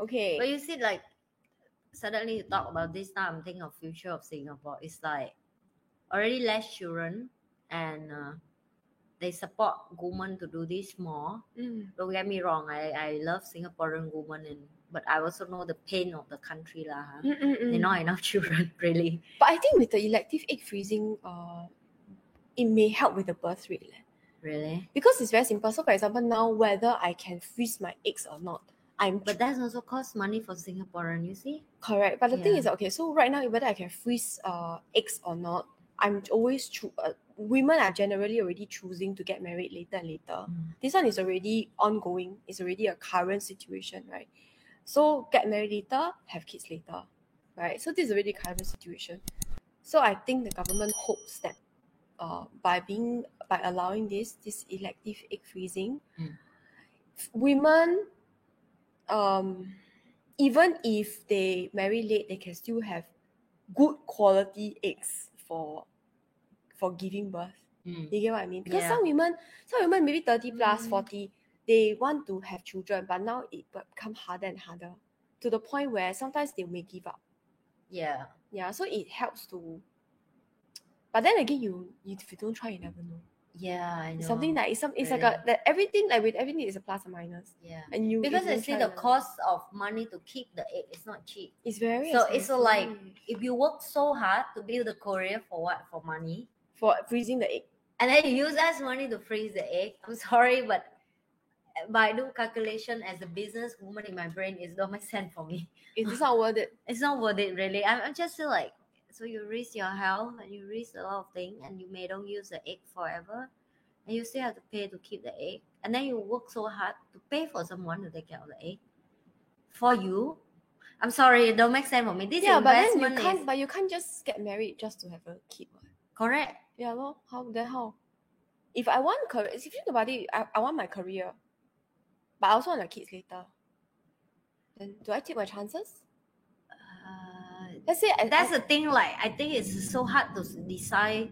Okay. But you see, like, suddenly you talk about this, now I'm thinking of future of Singapore. It's like already less children and they support women to do this more. Mm. Don't get me wrong. I love Singaporean women, and but I also know the pain of the country. Lah, huh? They're not enough children, really. But I think with the elective egg freezing, it may help with the birth rate. Really? Because it's very simple. So, for example, now whether I can freeze my eggs or not, but that's also cost money for Singaporean, you see? Correct. But the thing is, okay, so right now, whether I can freeze eggs or not, I'm always... women are generally already choosing to get married later and later. Mm. This one is already ongoing. It's already a current situation, right? So, get married later, have kids later, right? So, this is already a current situation. So, I think the government hopes that by allowing this elective egg freezing, women... even if they marry late, they can still have good quality eggs for giving birth. Mm. You get what I mean? Because some women maybe 30 plus, 40, they want to have children, but now it becomes harder and harder to the point where sometimes they may give up. Yeah. Yeah, so it helps to... But then again, if you don't try, you never know. Yeah, I know. Something that is with everything is a plus or minus. Yeah, and because I see the cost of money to keep the egg is not cheap. It's very expensive. It's so like if you work so hard to build a career for what? For money? For freezing the egg, and then you use as money to freeze the egg. I'm sorry, but I do calculation as a business woman in my brain. It's not make sense for me. It's not worth it. It's not worth it, really. I'm just feel like. So you risk your health and you risk a lot of things, and you may don't use the egg forever, and you still have to pay to keep the egg, and then you work so hard to pay for someone to take care of the egg for you. I'm sorry, it don't make sense for me. This investment but then you can't. But you can't just get married just to have a kid. Correct. Yeah, no. How? If I want career, if you think about it, I want my career, but I also want my kids later. Then do I take my chances? Let's say that's the thing. Like I think it's so hard to decide.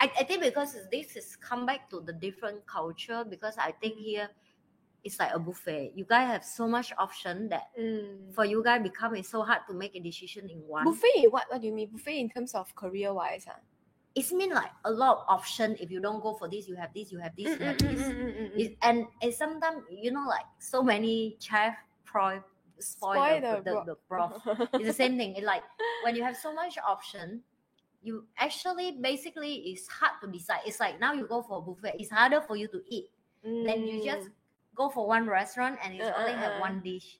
I think because this is come back to the different culture. Because I think here, it's like a buffet. You guys have so much option that for you guys it's so hard to make a decision in one. Buffet? What do you mean? Buffet in terms of career wise? Huh? It's mean like a lot of option. If you don't go for this, you have this. You have this. You have this. And sometimes like so many chef spoil the broth. It's the same thing. It's like when you have so much option, you basically it's hard to decide. It's like now you go for a buffet, it's harder for you to eat. Then you just go for one restaurant and it's only have one dish.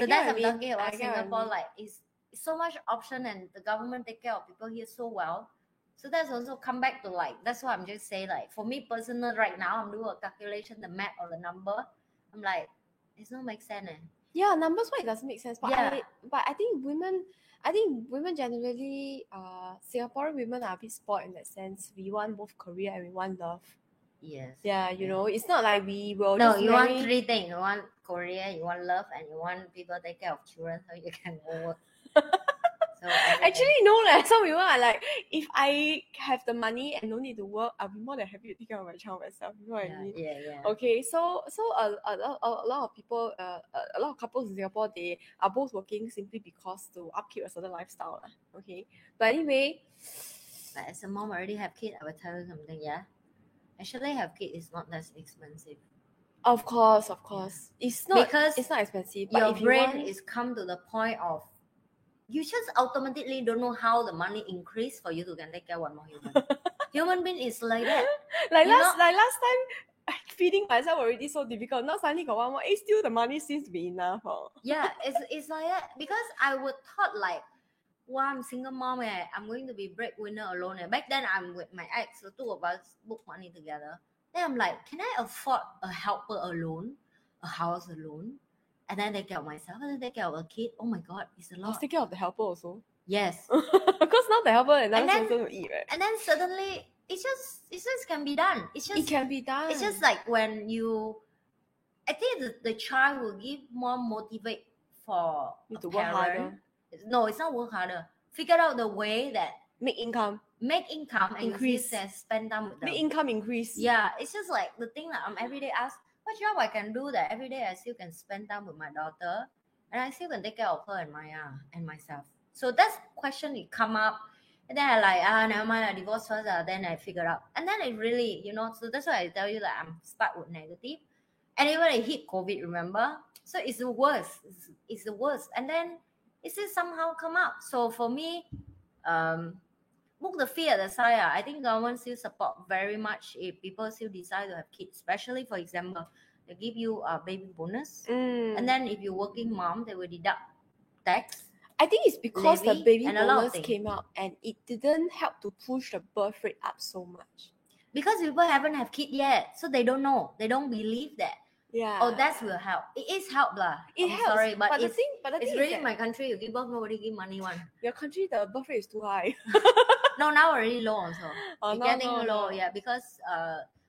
So that's what I'm talking about Singapore. Like it's so much option, and the government take care of people here so well. So that's also come back to like that's what I'm just saying. Like for me personal right now, I'm doing a calculation, the map or the number. I'm like it's not make sense. Yeah, numbers wise it doesn't make sense. But I think women generally, Singaporean women are a bit spoiled in that sense. We want both career and we want love. Yes. Yeah, you know, it's not like we will. No, you want three things. You want career, you want love, and you want people to take care of children so you can go work. Actually, no, like some people are like, if I have the money and don't need to work, I'll be more than happy to take care of my child myself. You know what I mean? Yeah, yeah. Okay, so a lot of people, a lot of couples in Singapore, they are both working simply because to upkeep a certain lifestyle. Okay, but anyway, but as a mom already have kids, I will tell you something. Yeah, actually, have kids is not that expensive. Of course, it's not because it's not expensive. But your brain is come to the point of. You just automatically don't know how the money increase for you to can take care of one more human. Human being is like that. Last time, feeding myself already so difficult. Now suddenly got one more. It's still the money seems to be enough. Oh. Yeah, it's like that. Because I would thought like, wow, I'm single mom. I'm going to be breadwinner alone. Back then, I'm with my ex. The two of us book money together. Then I'm like, can I afford a helper alone? A house alone? And then they take care of myself, and then they take care of a kid. Oh my God, it's a lot. I was taking care of the helper also. Yes. Because now the helper and another person will eat, right? And then suddenly, it just can be done. It's just like when you... I think the child will give more motivate for you to work harder. No, it's not work harder. Figure out the way that... Make income and increase. And spend time with them. Make income increase. Yeah, it's just like the thing that I'm every day asked, what job I can do that every day I still can spend time with my daughter and I still can take care of her and Maya and myself. So that's question it come up, and then I like, never mind, I divorce first, then I figure out. And then I really, so that's why I tell you that like, I'm stuck with negative. And even I hit COVID, remember? So it's the worst. It's the worst. And then it just somehow come up. So for me, book the fear at the side. I think government still support very much if people still decide to have kids. Especially, for example, they give you a baby bonus. Mm. And then if you're working mom, they will deduct tax. I think it's because the baby bonus came out and it didn't help to push the birth rate up so much. Because people haven't have kids yet, so they don't know. They don't believe that. Yeah. Oh, that will help. It is help lah. It helps. Sorry, but the thing, it's really my country. You give birth, nobody give money one. Your country, the birth rate is too high. No, now already low also. Low, yeah. Because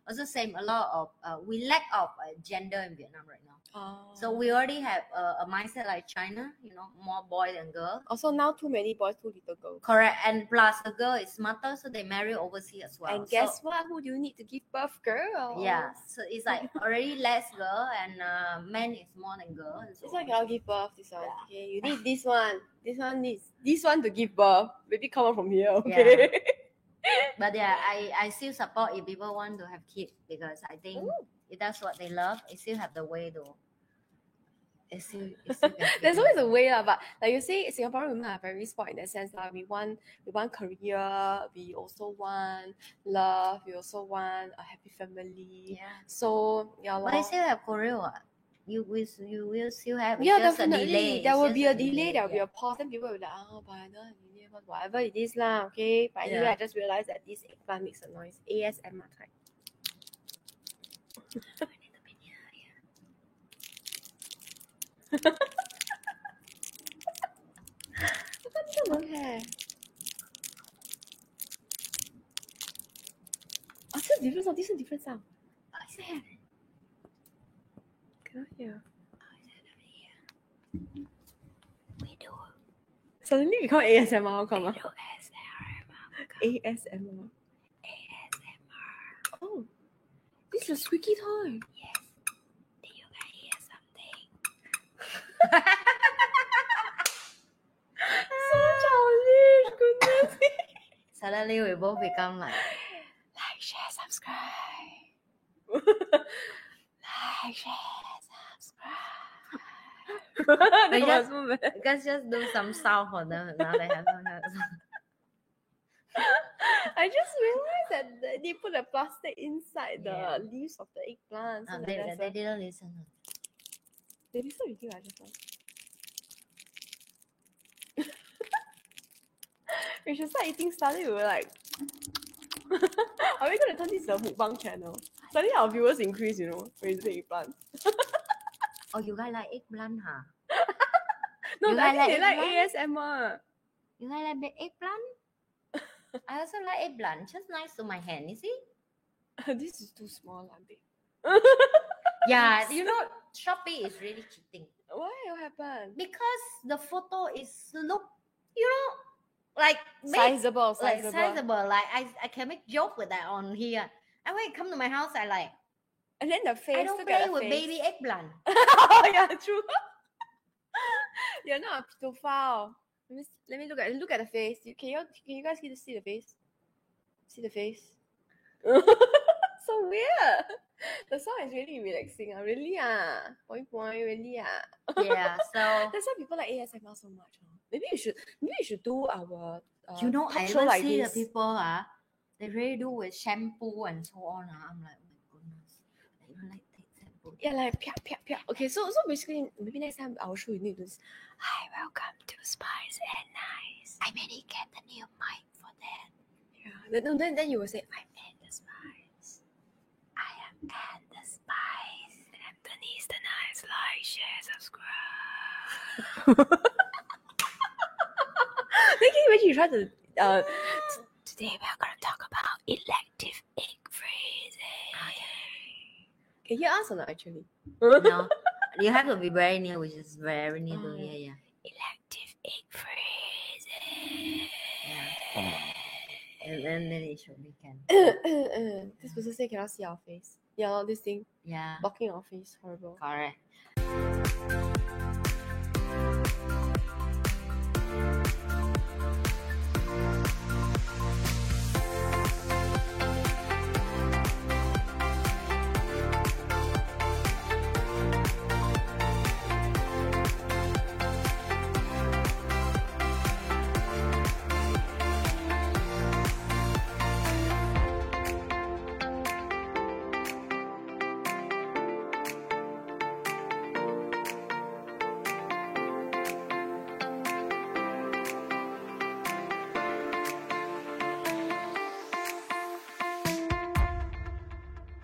also same, a lot of we lack of gender in Vietnam right now. Oh. So we already have a mindset like China, more boy than girl. Also now too many boys, too little girls. Correct, and plus the girl is smarter, so they marry overseas as well. And guess what? Who do you need to give birth, girl? Yeah, so it's like already less girl and men is more than girl. So this one cannot give birth. This one, yeah. Okay, you need this one. This one needs this one to give birth. Baby, come on from here, okay? Yeah. But yeah, I still support if people want to have kids because I think. Ooh. If that's what they love, it still have the way though. It's still there's always a way, but like you say, Singaporean women are very spoiled in that sense. We want career, we also want love, we also want a happy family. Yeah. So yeah. But I still have career. You will still have. Yeah, just definitely. There will be a delay. There will be a pause. Then people will be like, whatever it is lah. Okay, but anyway, I just realized that this eggplant makes a noise. ASMR time. Okay. Oh, this is different sound. I still have it. Can I hear? Oh, it's over here. We do. Suddenly we call ASMR, come on. ASMR. Oh. This is a squeaky toy. Yes. Did you guys hear something? So childish, goodness. Suddenly we both become like, share, subscribe. Like, share, subscribe. Just do some sound for them. Now they have no sound. I just realized that they put the plastic inside the leaves of the eggplant. So they didn't listen. They listened with you, I just thought. We should start eating. Suddenly we were like, are we going to turn this to a mukbang channel? Suddenly our viewers increase, when you say eggplant. Oh, you guys like eggplant, huh? No, I think they like ASMR. You guys like the eggplant? I also like eggplant, just nice to my hand, you see? This is too small, I'm big. Yeah, Shopee is really cheating. Why? What happened? Because the photo is sizable. Like I can make joke with that on here. And when it comes to my house, I like. And then the face. I don't play with baby eggplant. Oh yeah, true. You're not a pedophile. Let me look at the face. Can you guys get to see the face? See the face? So weird. The song is really relaxing. Really. Boy, really. Yeah. So that's why people like ASMR so much. Huh? Maybe you should do our. I even like see this. The people they really do with shampoo and so on. I'm like, oh my goodness, I even like take shampoo. Yeah, like pia pia pia. Okay, so basically maybe next time I'll show you need this. Hi, welcome to Spice and Nice. I may get a new mic for that. Yeah. Then you will say, I'm Anne the Spice. I am Anne the Spice. And I'm Denise the Nice. Like, share, subscribe. Then can you imagine you try to... Today we are going to talk about elective egg freezing. Okay. Can you answer that actually? No. You have to be very near, which is very near to here, yeah. Elective egg freezing. Yeah. And then it should be can. This person say cannot see our face. Yeah, this thing. Yeah. Blocking our face. Horrible. Correct.